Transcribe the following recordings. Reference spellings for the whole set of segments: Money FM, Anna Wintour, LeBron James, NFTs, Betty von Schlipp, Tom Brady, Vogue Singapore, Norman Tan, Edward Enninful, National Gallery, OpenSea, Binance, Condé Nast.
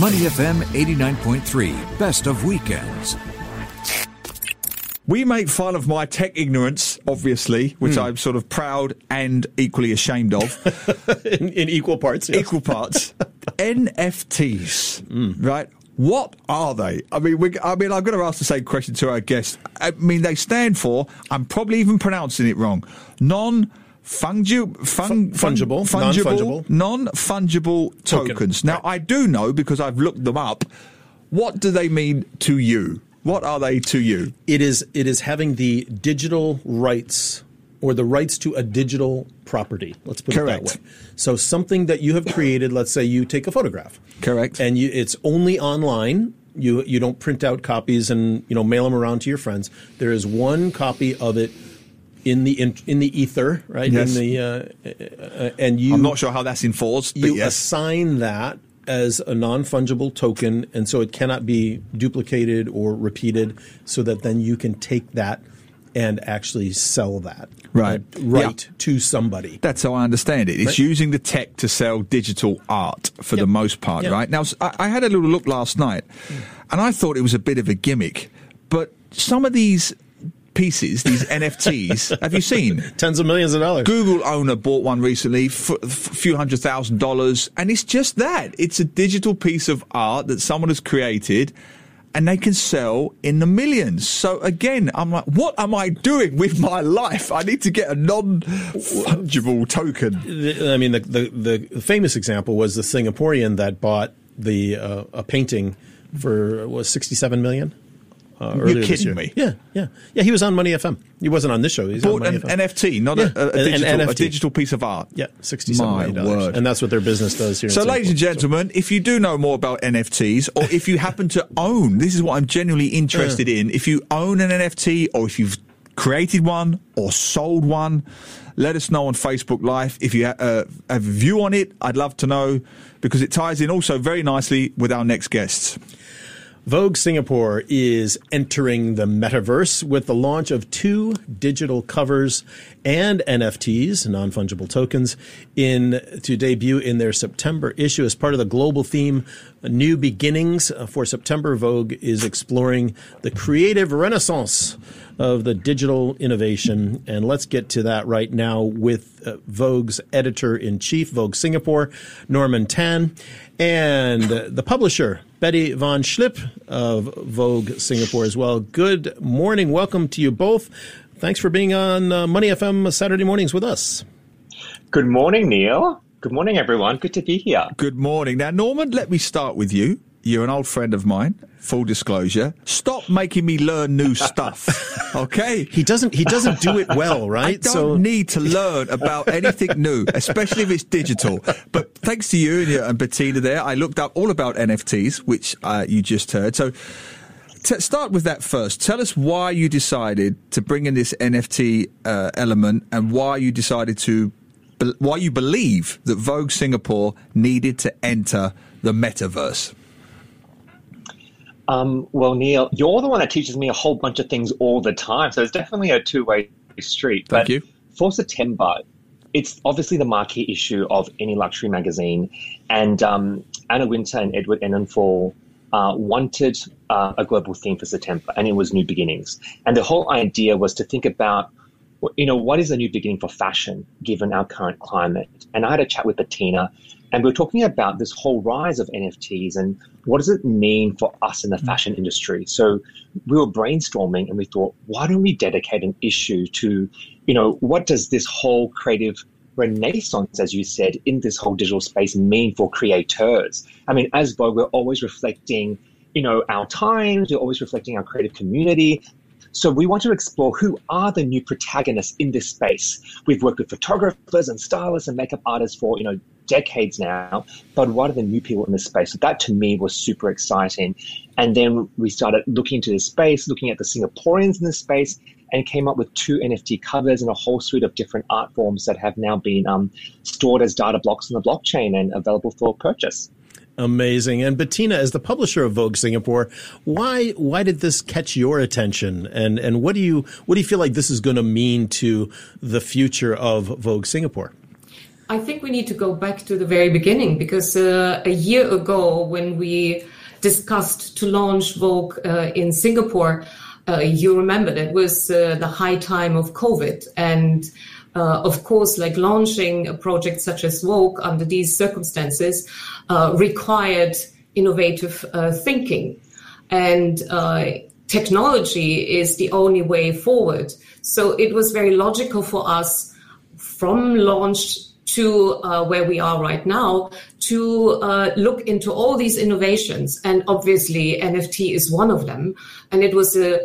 Money FM 89.3, best of weekends. We make fun of my tech ignorance, obviously, which I'm sort of proud and equally ashamed of. in equal parts. Yes. Equal parts. NFTs, right? What are they? I mean, I'm going to ask the same question to our guest. I mean, they stand for, I'm probably even pronouncing it wrong, non-fungible tokens. Now, I do know because I've looked them up. What do they mean to you? What are they to you? It is having the digital rights or the rights to a digital property. Let's put it that way. So something that you have created, let's say you take a photograph. Correct. And it's only online. You don't print out copies and, you know, mail them around to your friends. There is one copy of it in the ether, right? Yes. I'm not sure how that's enforced. Assign that as a non-fungible token, and so it cannot be duplicated or repeated, so that then you can take that and actually sell that to somebody. That's how I understand it. It's using the tech to sell digital art for the most part, right? Now, I had a little look last night, and I thought it was a bit of a gimmick, but some of these pieces, these NFTs, have you seen? Tens of millions of dollars. Google owner bought one recently for a few $100,000, and it's just that. It's a digital piece of art that someone has created, and they can sell in the millions. So again, I'm like, what am I doing with my life? I need to get a non-fungible token. I mean, the famous example was the Singaporean that bought a painting for $67 million. You're kidding me. Yeah. He was on Money FM. He wasn't on this show. He's bought on Money FM. NFT, not a digital piece of art. Yeah, $67 million. And that's what their business does here. So, ladies and gentlemen, if you do know more about NFTs, or if you happen to own, this is what I'm genuinely interested in. If you own an NFT, or if you've created one or sold one, let us know on Facebook Live. If you have a view on it, I'd love to know, because it ties in also very nicely with our next guests. Vogue Singapore is entering the metaverse with the launch of 2 digital covers and NFTs, non-fungible tokens, to debut in their September issue. As part of the global theme, New Beginnings, for September, Vogue is exploring the creative renaissance of the digital innovation. And let's get to that right now with Vogue's editor-in-chief, Vogue Singapore, Norman Tan, and the publisher, Betty von Schlipp of Vogue Singapore as well. Good morning. Welcome to you both. Thanks for being on Money FM Saturday mornings with us. Good morning, Neil. Good morning, everyone. Good to be here. Good morning. Now, Norman, let me start with you. You're an old friend of mine, full disclosure. Stop making me learn new stuff, okay? He doesn't do it well, right? I don't need to learn about anything new, especially if it's digital. But thanks to you and Bettina there, I looked up all about NFTs, which you just heard. So start with that first. Tell us why you decided to bring in this NFT element, and why you decided to why you believe that Vogue Singapore needed to enter the metaverse. Well, Neil, you're the one that teaches me a whole bunch of things all the time, so it's definitely a two-way street. Thank you. For September, it's obviously the marquee issue of any luxury magazine, and Anna Wintour and Edward Enninful wanted a global theme for September, and it was New Beginnings. And the whole idea was to think about, you know, what is a new beginning for fashion given our current climate? And I had a chat with Bettina, and we were talking about this whole rise of NFTs and what does it mean for us in the fashion industry. So we were brainstorming, and we thought, why don't we dedicate an issue to, you know, what does this whole creative renaissance, as you said, in this whole digital space mean for creators? I mean, as Vogue, we're always reflecting, you know, our times, we're always reflecting our creative community. So we want to explore who are the new protagonists in this space. We've worked with photographers and stylists and makeup artists for, you know, decades now, but what are the new people in this space? So that to me was super exciting. And then we started looking into this space, looking at the Singaporeans in this space, and came up with 2 NFT covers and a whole suite of different art forms that have now been stored as data blocks on the blockchain and available for purchase. Amazing. And Bettina, as the publisher of Vogue Singapore, why did this catch your attention? And what do you feel like this is going to mean to the future of Vogue Singapore? I think we need to go back to the very beginning, because a year ago when we discussed to launch Vogue in Singapore, you remember that was the high time of COVID. And of course, like launching a project such as Vogue under these circumstances required innovative thinking. And technology is the only way forward. So it was very logical for us from launch to where we are right now to look into all these innovations. And obviously, NFT is one of them. And it was a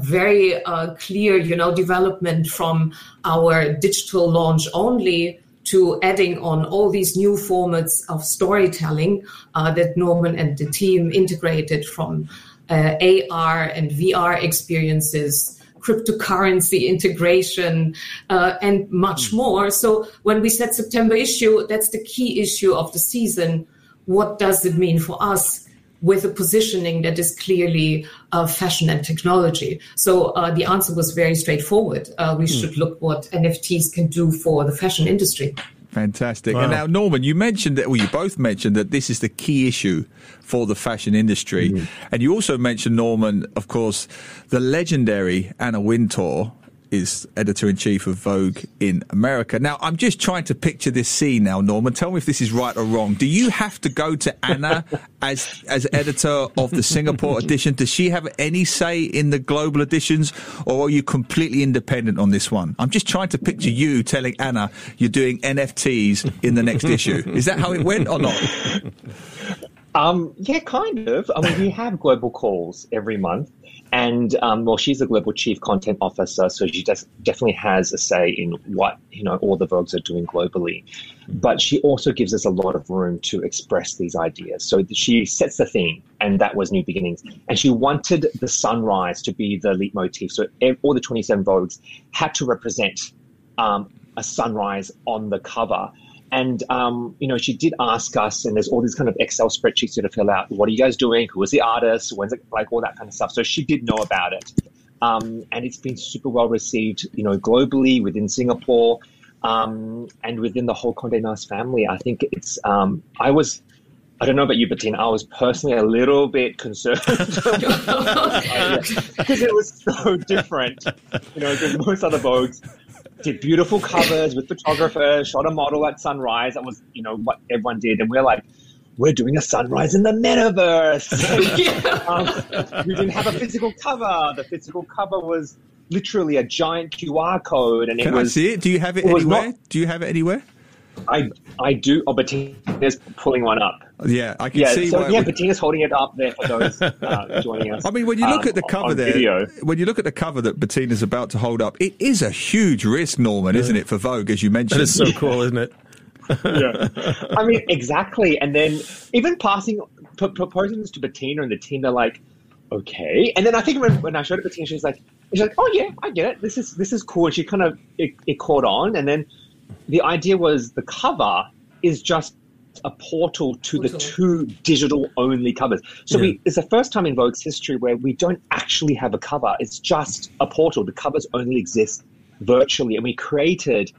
very clear, development from our digital launch only to adding on all these new formats of storytelling that Norman and the team integrated from AR and VR experiences, cryptocurrency integration, and much more. So when we said September issue, that's the key issue of the season. What does it mean for us with a positioning that is clearly fashion and technology? So the answer was very straightforward. We should look what NFTs can do for the fashion industry. Fantastic. Wow. And now, Norman, you mentioned that, well, you both mentioned that this is the key issue for the fashion industry. And you also mentioned, Norman, of course, the legendary Anna Wintour is editor-in-chief of Vogue in America. Now, I'm just trying to picture this scene now, Norman. Tell me if this is right or wrong. Do you have to go to Anna as editor of the Singapore edition? Does she have any say in the global editions, or are you completely independent on this one? I'm just trying to picture you telling Anna you're doing NFTs in the next issue. Is that how it went or not? Yeah, kind of. I mean, we have global calls every month. And, well, she's the global chief content officer, so she definitely has a say in what, all the Vogues are doing globally. But she also gives us a lot of room to express these ideas. So she sets the theme, and that was new beginnings. And she wanted the sunrise to be the leitmotif. So all the 27 Vogues had to represent a sunrise on the cover. And, she did ask us, and there's all these kind of Excel spreadsheets to fill out. What are you guys doing? Who is the artist? When's it, all that kind of stuff. So she did know about it. And it's been super well received, globally, within Singapore, and within the whole Condé Nast family. I think it's, I don't know about you, Bettina, I was personally a little bit concerned because it was so different, than most other Vogues. Did beautiful covers with photographers, shot a model at sunrise. That was, what everyone did. And we're like, we're doing a sunrise in the metaverse. We didn't have a physical cover. The physical cover was literally a giant QR code. And Can I see it? Do you have it anywhere? Do you have it anywhere? I do. Oh, Bettina's pulling one up. Yeah, I can see. So, Bettina's holding it up there for those joining us. I mean, when you look at the cover there, when you look at the cover that Bettina's about to hold up, it is a huge risk, Norman, isn't it, for Vogue, as you mentioned? That is so cool, isn't it? Yeah. I mean, exactly. And then even proposing this to Bettina and the team, they're like, okay. And then I think when I showed it to Bettina, she's like, oh, yeah, I get it. This is cool. And she kind of, it caught on. And then the idea was the cover is just a portal to the two digital-only covers. So it's the first time in Vogue's history where we don't actually have a cover. It's just a portal. The covers only exist virtually. And we created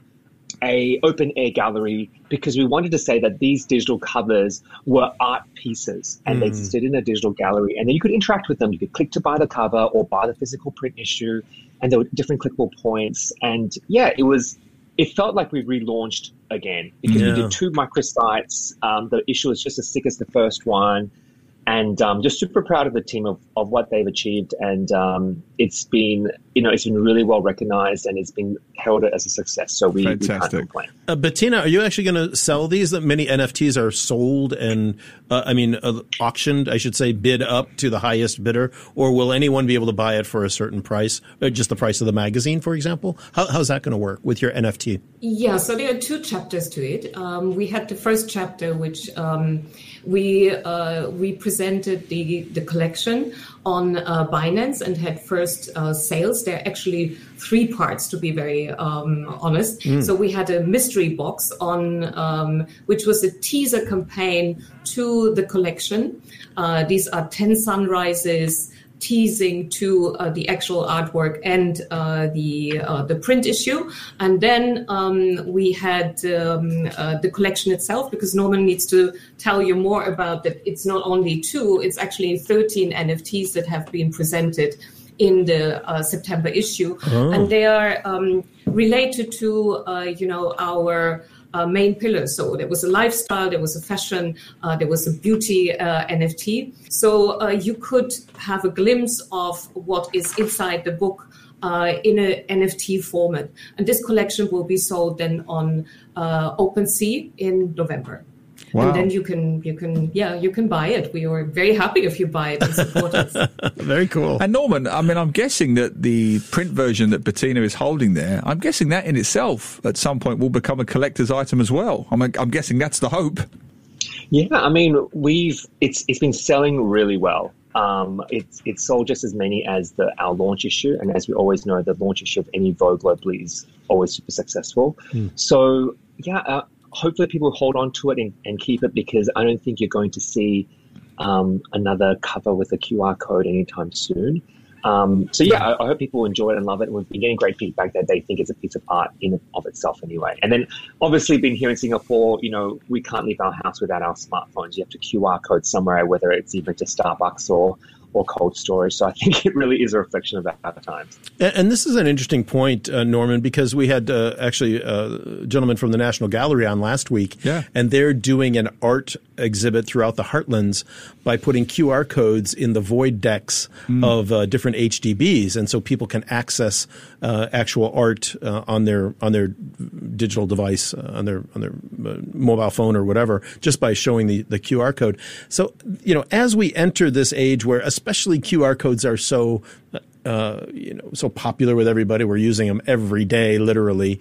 an open-air gallery because we wanted to say that these digital covers were art pieces and they existed in a digital gallery. And then you could interact with them. You could click to buy the cover or buy the physical print issue. And there were different clickable points. And, it felt like we relaunched again because we did two microsites. The issue is just as sick as the first one. And just super proud of the team of what they've achieved. And it's been, it's been really well recognized and it's been heralded as a success. So we can't complain. Bettina, are you actually going to sell these? That many NFTs are sold and, auctioned, I should say, bid up to the highest bidder? Or will anyone be able to buy it for a certain price, just the price of the magazine, for example? How's that going to work with your NFT? Yeah, so there are two chapters to it. We had the first chapter, which we presented the collection on Binance and had first sales. There are actually three parts, to be very honest. So we had a mystery box on which was a teaser campaign to the collection. These are 10 sunrises, teasing to the actual artwork and the print issue. And then we had the collection itself, because Norman needs to tell you more about that. It's not only 2, it's actually 13 NFTs that have been presented in the September issue. Oh. And they are related to, our... main pillars. So there was a lifestyle, there was a fashion, there was a beauty NFT. So you could have a glimpse of what is inside the book in an NFT format. And this collection will be sold then on OpenSea in November. Wow. And then you can buy it. We are very happy if you buy it and support us. Very cool. And Norman, I mean, I'm guessing that the print version that Bettina is holding there, I'm guessing that in itself at some point will become a collector's item as well. I'm guessing that's the hope. Yeah, I mean, it's been selling really well. It's sold just as many as our launch issue, and as we always know, the launch issue of any Vogue globally is always super successful. Mm. So yeah. Hopefully people hold on to it and keep it, because I don't think you're going to see another cover with a QR code anytime soon. I hope people enjoy it and love it. And we've been getting great feedback that they think it's a piece of art in and of itself anyway. And then obviously being here in Singapore, we can't leave our house without our smartphones. You have to QR code somewhere, whether it's even to Starbucks or cold storage. So I think it really is a reflection of our times. And this is an interesting point, Norman, because we had a gentleman from the National Gallery on last week, and they're doing an art exhibit throughout the Heartlands by putting QR codes in the void decks of different HDBs. And so people can access actual art on their digital device, on their mobile phone or whatever, just by showing the QR code. So, as we enter this age where especially QR codes are so so popular with everybody, we're using them every day, literally.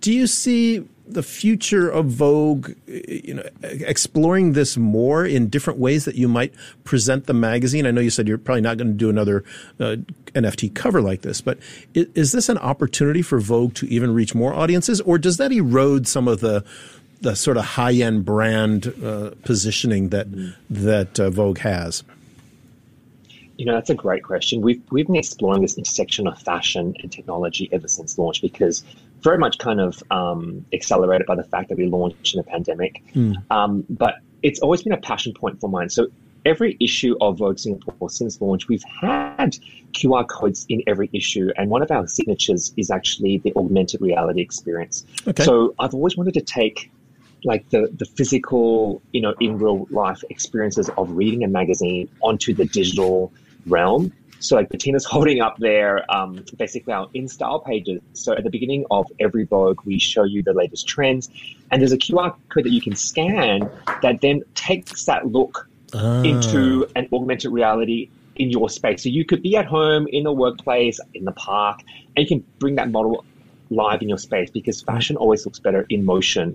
Do you see the future of Vogue, exploring this more in different ways that you might present the magazine? I know you said you're probably not going to do another NFT cover like this, but is this an opportunity for Vogue to even reach more audiences, or does that erode some of the sort of high-end brand positioning that Vogue has? That's a great question. We've been exploring this intersection of fashion and technology ever since launch, because very much kind of accelerated by the fact that we launched in a pandemic. But it's always been a passion point for mine. So every issue of Vogue Singapore since launch, we've had QR codes in every issue. And one of our signatures is actually the augmented reality experience. Okay. So I've always wanted to take like the physical, in real life experiences of reading a magazine onto the digital realm. So like Bettina's holding up there, basically our in-style pages. So at the beginning of every Vogue, we show you the latest trends. And there's a QR code that you can scan that then takes that look into an augmented reality in your space. So you could be at home, in the workplace, in the park, and you can bring that model live in your space, because fashion always looks better in motion.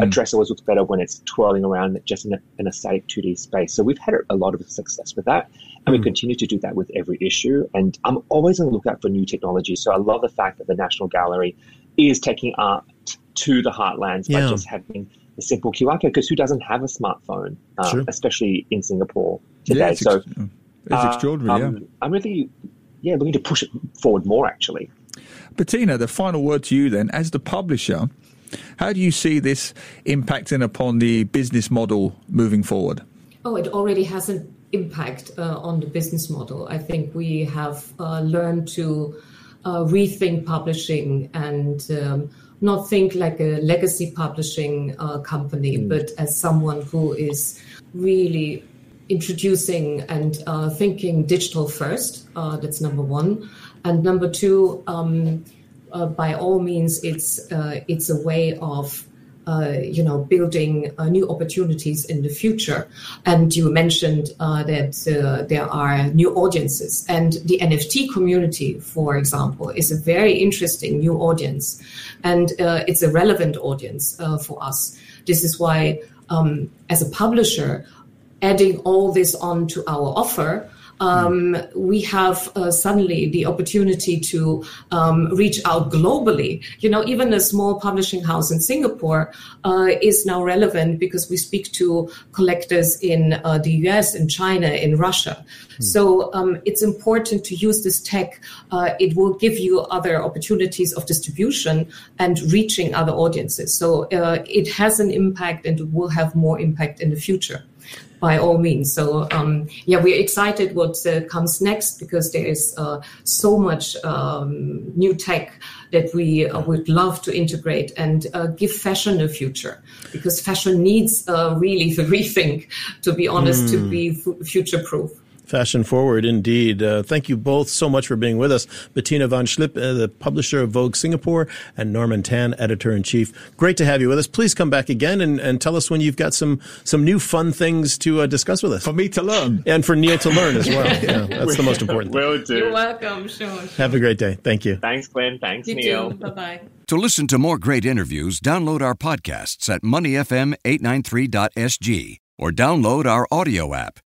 A dress always looks better when it's twirling around just in an aesthetic 2D space. So we've had a lot of success with that, and we continue to do that with every issue. And I'm always on the lookout for new technology. So I love the fact that the National Gallery is taking art to the heartlands by just having a simple QR code, because who doesn't have a smartphone, especially in Singapore today? Yeah, it's extraordinary. I'm really looking to push it forward more, actually. Bettina, the final word to you then. As the publisher, how do you see this impacting upon the business model moving forward? Oh, it already has an impact on the business model. I think we have learned to rethink publishing and not think like a legacy publishing company, but as someone who is really introducing and thinking digital first. That's number one. And number two, by all means, it's a way of building new opportunities in the future. And you mentioned that there are new audiences, and the NFT community, for example, is a very interesting new audience, and it's a relevant audience for us. This is why, as a publisher, adding all this on to our offer we have suddenly the opportunity to reach out globally. You know, even a small publishing house in Singapore is now relevant because we speak to collectors in the US, in China, in Russia. So it's important to use this tech. It will give you other opportunities of distribution and reaching other audiences. So it has an impact and will have more impact in the future, by all means. So, yeah, we're excited what comes next, because there is so much new tech that we would love to integrate and give fashion a future, because fashion needs really the rethink, to be honest, to be future-proof. Fashion forward, indeed. Thank you both so much for being with us. Betty von Schlipp, the publisher of Vogue Singapore, and Norman Tan, editor-in-chief. Great to have you with us. Please come back again and tell us when you've got some new fun things to discuss with us. For me to learn. And for Neil to learn as well. Yeah, that's the most important thing. Will do. You're welcome. Sure. Have a great day. Thank you. Thanks, Glenn. Thanks, you Neil. Too. Bye-bye. To listen to more great interviews, download our podcasts at moneyfm893.sg or download our audio app.